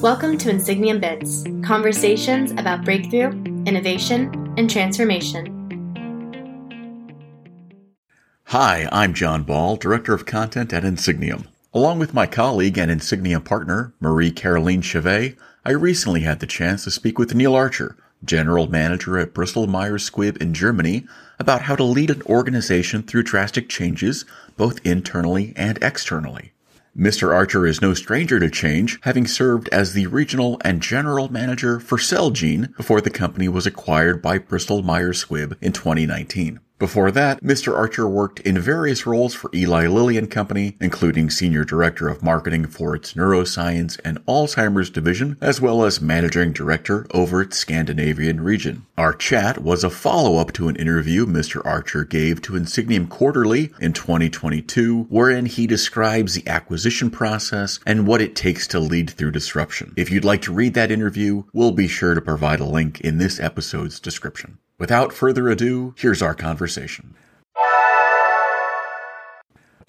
Welcome to Insigniam Bits, conversations about breakthrough, innovation, and transformation. Hi, I'm Jon Ball, Director of Content at Insigniam. Along with my colleague and Insigniam partner, Marie-Caroline Chauvet, I recently had the chance to speak with Neil Archer, General Manager at Bristol Myers Squibb in Germany, about how to lead an organization through drastic changes, both internally and externally. Mr. Archer is no stranger to change, having served as the Regional and General Manager for Celgene before the company was acquired by Bristol Myers Squibb in 2019. Before that, Mr. Archer worked in various roles for Eli Lilly and Company, including Senior Director of Marketing for its Neuroscience and Alzheimer's division, as well as Managing Director over its Scandinavian region. Our chat was a follow-up to an interview Mr. Archer gave to Insigniam Quarterly in 2022, wherein he describes the acquisition process and what it takes to lead through disruption. If you'd like to read that interview, we'll be sure to provide a link in this episode's description. Without further ado, here's our conversation.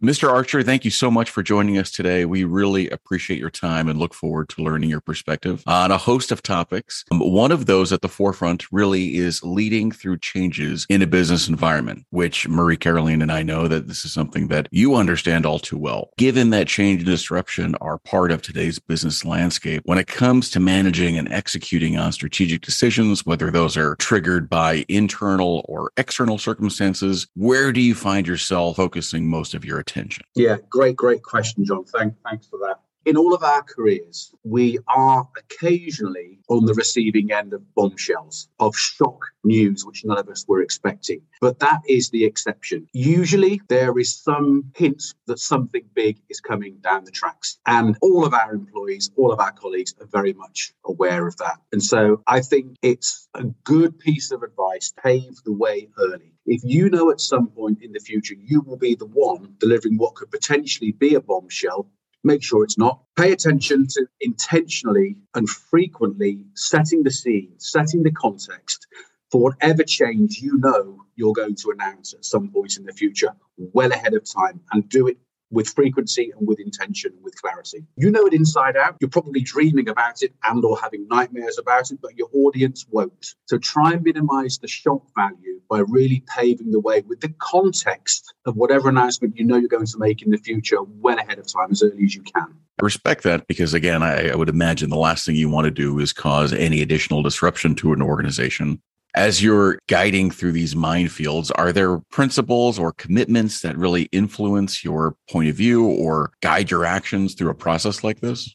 Mr. Archer, thank you so much for joining us today. We really appreciate your time and look forward to learning your perspective on a host of topics. One of those at the forefront really is leading through changes in a business environment, which Marie-Caroline and I know that this is something that you understand all too well. Given that change and disruption are part of today's business landscape, when it comes to managing and executing on strategic decisions, whether those are triggered by internal or external circumstances, where do you find yourself focusing most of your attention? Yeah, great question, John. Thanks for that. In all of our careers, we are occasionally on the receiving end of bombshells, of shock news, which none of us were expecting. But that is the exception. Usually there is some hint that something big is coming down the tracks. And all of our employees, all of our colleagues are very much aware of that. And so I think it's a good piece of advice, pave the way early. If you know at some point in the future you will be the one delivering what could potentially be a bombshell, make sure it's not. Pay attention to intentionally and frequently setting the scene, setting the context for whatever change you know you're going to announce at some point in the future, well ahead of time, and do it with frequency and with intention, with clarity. You know it inside out. You're probably dreaming about it and or having nightmares about it, but your audience won't. So try and minimize the shock value by really paving the way with the context of whatever announcement you know you're going to make in the future, well ahead of time, as early as you can. I respect that because, again, I would imagine the last thing you want to do is cause any additional disruption to an organization. As you're guiding through these minefields, are there principles or commitments that really influence your point of view or guide your actions through a process like this?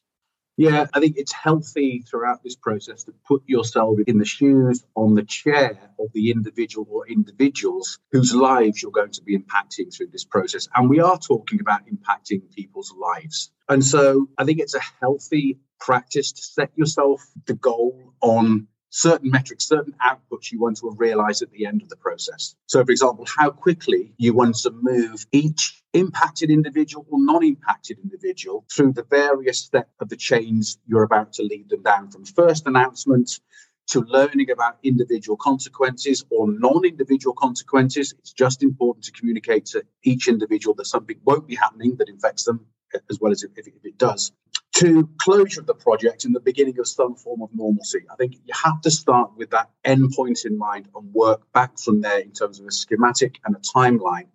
Yeah, I think it's healthy throughout this process to put yourself in the shoes, on the chair of the individual or individuals whose lives you're going to be impacting through this process. And we are talking about impacting people's lives. And so I think it's a healthy practice to set yourself the goal on certain metrics, certain outputs you want to have realized at the end of the process. So, for example, how quickly you want to move each impacted individual or non-impacted individual through the various steps of the chains you're about to lead them down, from first announcement to learning about individual consequences or non-individual consequences. It's just important to communicate to each individual that something won't be happening that infects them, as well as if it does. To closure of the project and the beginning of some form of normalcy. I think you have to start with that end point in mind and work back from there in terms of a schematic and a timeline,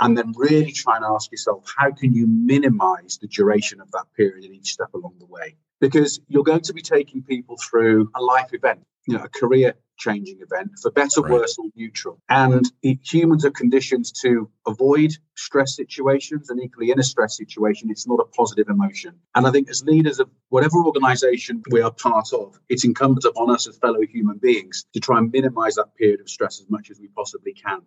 and then really try and ask yourself, how can you minimize the duration of that period in each step along the way? Because you're going to be taking people through a life event, you know, a career-changing event, for better, worse, or neutral. And humans are conditioned to avoid stress situations, and equally in a stress situation, it's not a positive emotion. And I think as leaders of whatever organization we are part of, it's incumbent upon us as fellow human beings to try and minimize that period of stress as much as we possibly can.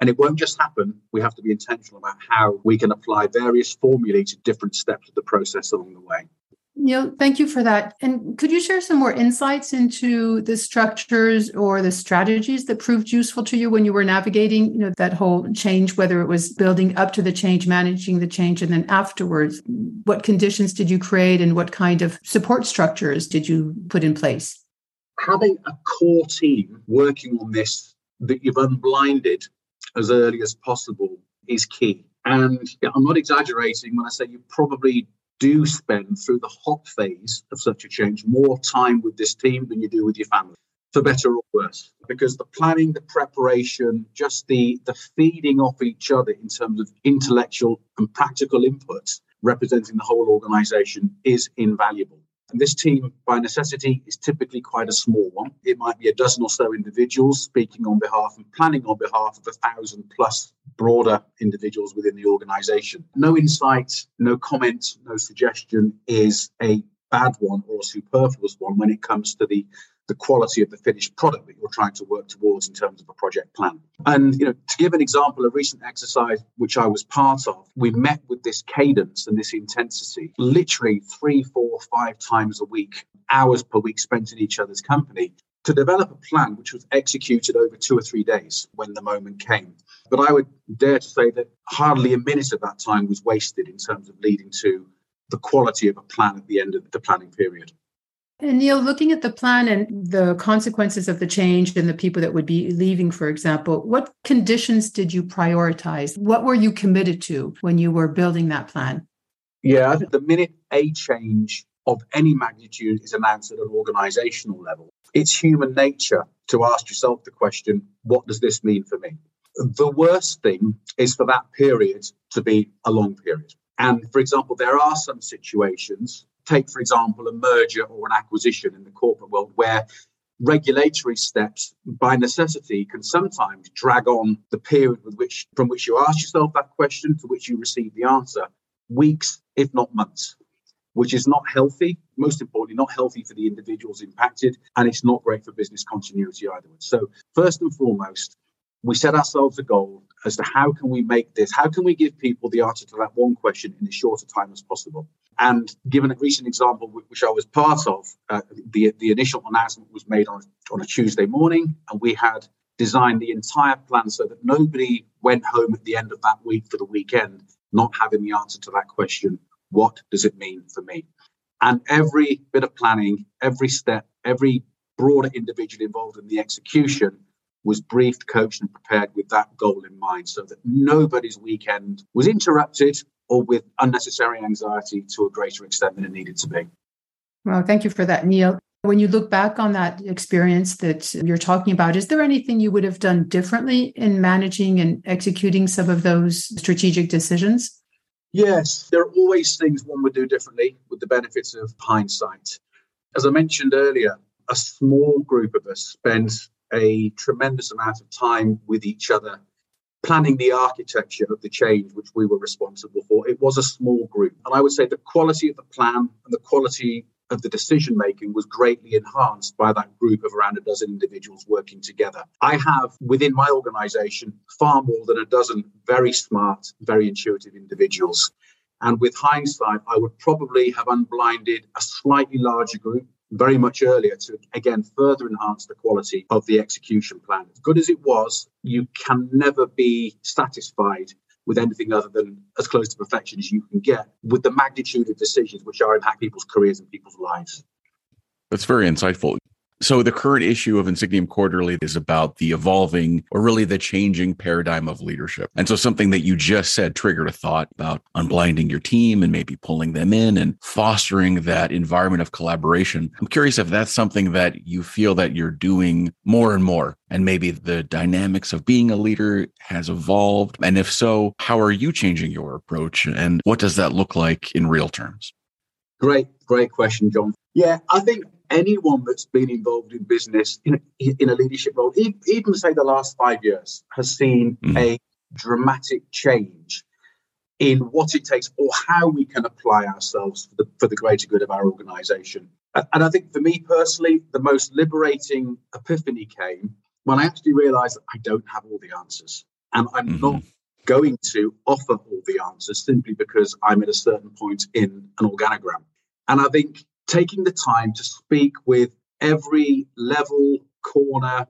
And it won't just happen. We have to be intentional about how we can apply various formulae to different steps of the process along the way. Neil, thank you for that. And could you share some more insights into the structures or the strategies that proved useful to you when you were navigating, that whole change, whether it was building up to the change, managing the change, and then afterwards? What conditions did you create and what kind of support structures did you put in place? Having a core team working on this that you've unblinded as early as possible is key. And I'm not exaggerating when I say you probably do spend through the hot phase of such a change more time with this team than you do with your family, for better or worse, because the planning, the preparation, just the feeding off each other in terms of intellectual and practical inputs representing the whole organisation is invaluable. And this team, by necessity, is typically quite a small one. It might be a dozen or so individuals speaking on behalf and planning on behalf of 1,000+ broader individuals within the organisation. No insight, no comment, no suggestion is a bad one or a superfluous one when it comes to the quality of the finished product that you're trying to work towards in terms of a project plan. And, you know, to give an example, a recent exercise which I was part of, we met with this cadence and this intensity literally 3, 4, 5 times a week, hours per week spent in each other's company to develop a plan which was executed over 2 or 3 days when the moment came. But I would dare to say that hardly a minute of that time was wasted in terms of leading to the quality of a plan at the end of the planning period. And Neil, looking at the plan and the consequences of the change and the people that would be leaving, for example, what conditions did you prioritize? What were you committed to when you were building that plan? Yeah, the minute a change of any magnitude is announced at an organizational level, it's human nature to ask yourself the question, what does this mean for me? The worst thing is for that period to be a long period. And for example, there are some situations. Take, for example, a merger or an acquisition in the corporate world where regulatory steps by necessity can sometimes drag on the period from which you ask yourself that question to which you receive the answer, weeks, if not months, which is not healthy, most importantly, not healthy for the individuals impacted, and it's not great for business continuity either. So first and foremost, we set ourselves a goal as to how can we make this, how can we give people the answer to that one question in as short a time as possible. And given a recent example, which I was part of, the initial announcement was made on a Tuesday morning, and we had designed the entire plan so that nobody went home at the end of that week for the weekend, not having the answer to that question, what does it mean for me? And every bit of planning, every step, every broader individual involved in the execution was briefed, coached, and prepared with that goal in mind so that nobody's weekend was interrupted or with unnecessary anxiety to a greater extent than it needed to be. Well, thank you for that, Neil. When you look back on that experience that you're talking about, is there anything you would have done differently in managing and executing some of those strategic decisions? Yes, there are always things one would do differently with the benefits of hindsight. As I mentioned earlier, a small group of us spent a tremendous amount of time with each other planning the architecture of the change which we were responsible for. It was a small group. And I would say the quality of the plan and the quality of the decision making was greatly enhanced by that group of around a dozen individuals working together. I have within my organization far more than a dozen very smart, very intuitive individuals. And with hindsight, I would probably have unblinded a slightly larger group very much earlier to, again, further enhance the quality of the execution plan. As good as it was, you can never be satisfied with anything other than as close to perfection as you can get with the magnitude of decisions which are impacting people's careers and people's lives. That's very insightful. So the current issue of Insigniam Quarterly is about the evolving, or really the changing paradigm of leadership. And so something that you just said triggered a thought about unblinding your team and maybe pulling them in and fostering that environment of collaboration. I'm curious if that's something that you feel that you're doing more and more, and maybe the dynamics of being a leader has evolved. And if so, how are you changing your approach and what does that look like in real terms? Great question, John. Yeah, I think anyone that's been involved in business in a leadership role, even say the last 5 years, has seen a dramatic change in what it takes or how we can apply ourselves for the greater good of our organization. And I think for me personally, the most liberating epiphany came when I actually realized that I don't have all the answers and I'm not going to offer all the answers simply because I'm at a certain point in an organogram. And I think taking the time to speak with every level, corner,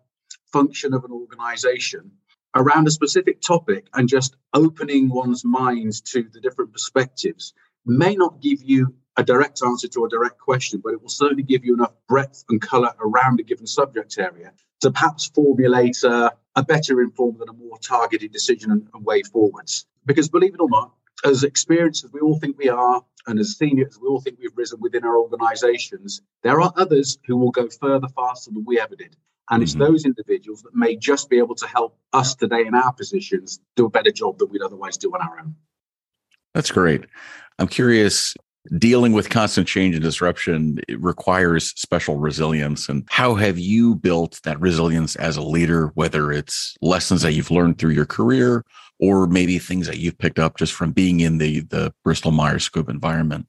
function of an organization around a specific topic and just opening one's minds to the different perspectives may not give you a direct answer to a direct question, but it will certainly give you enough breadth and color around a given subject area to perhaps formulate a better informed and a more targeted decision and way forwards. Because believe it or not, as experienced as we all think we are, and as senior as we all think we've risen within our organisations, there are others who will go further faster than we ever did. And it's those individuals that may just be able to help us today in our positions do a better job than we'd otherwise do on our own. That's great. I'm curious, dealing with constant change and disruption, it requires special resilience. And how have you built that resilience as a leader, whether it's lessons that you've learned through your career or maybe things that you've picked up just from being in the Bristol Myers Squibb environment?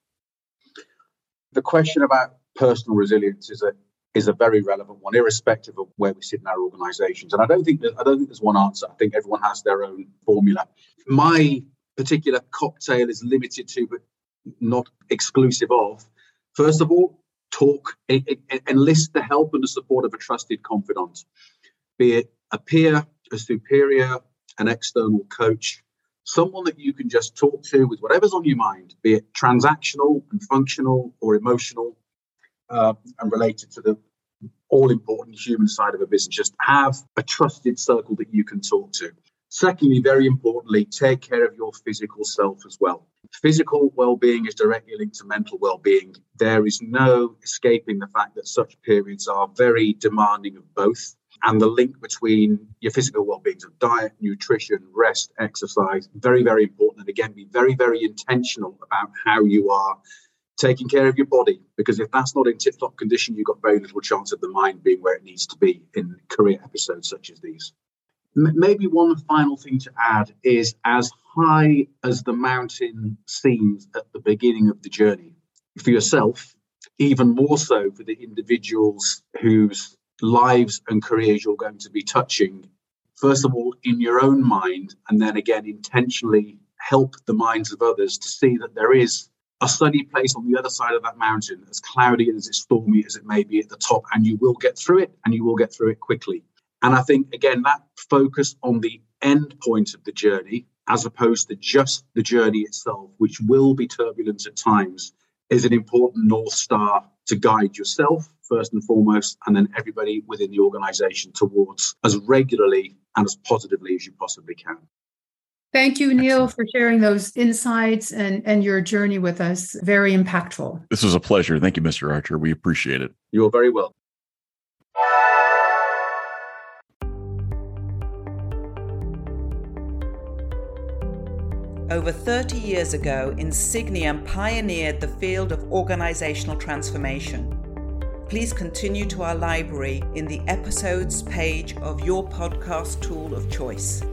The question about personal resilience is a very relevant one, irrespective of where we sit in our organizations. And I don't think there's one answer. I think everyone has their own formula. My particular cocktail is limited to, but not exclusive of, first of all, talk, enlist the help and the support of a trusted confidant, be it a peer, a superior, an external coach, someone that you can just talk to with whatever's on your mind, be it transactional and functional or emotional, and related to the all-important human side of a business. Just have a trusted circle that you can talk to. Secondly, very importantly, take care of your physical self as well. Physical well-being is directly linked to mental well-being. There is no escaping the fact that such periods are very demanding of both. And the link between your physical well-being, so diet, nutrition, rest, exercise, very, very important. And again, be very, very intentional about how you are taking care of your body, because if that's not in tip-top condition, you've got very little chance of the mind being where it needs to be in career episodes such as these. Maybe one final thing to add is, as high as the mountain seems at the beginning of the journey, for yourself, even more so for the individuals whose lives and careers you're going to be touching, first of all, in your own mind, and then again, intentionally help the minds of others to see that there is a sunny place on the other side of that mountain, as cloudy and as stormy as it may be at the top, and you will get through it, and you will get through it quickly. And I think, again, that focus on the end point of the journey, as opposed to just the journey itself, which will be turbulent at times, is an important North Star to guide yourself, first and foremost, and then everybody within the organization towards as regularly and as positively as you possibly can. Thank you, Neil, for sharing those insights and your journey with us. Very impactful. This was a pleasure. Thank you, Mr. Archer. We appreciate it. You're very welcome. Over 30 years ago, Insigniam pioneered the field of organizational transformation. Please continue to our library in the episodes page of your podcast tool of choice.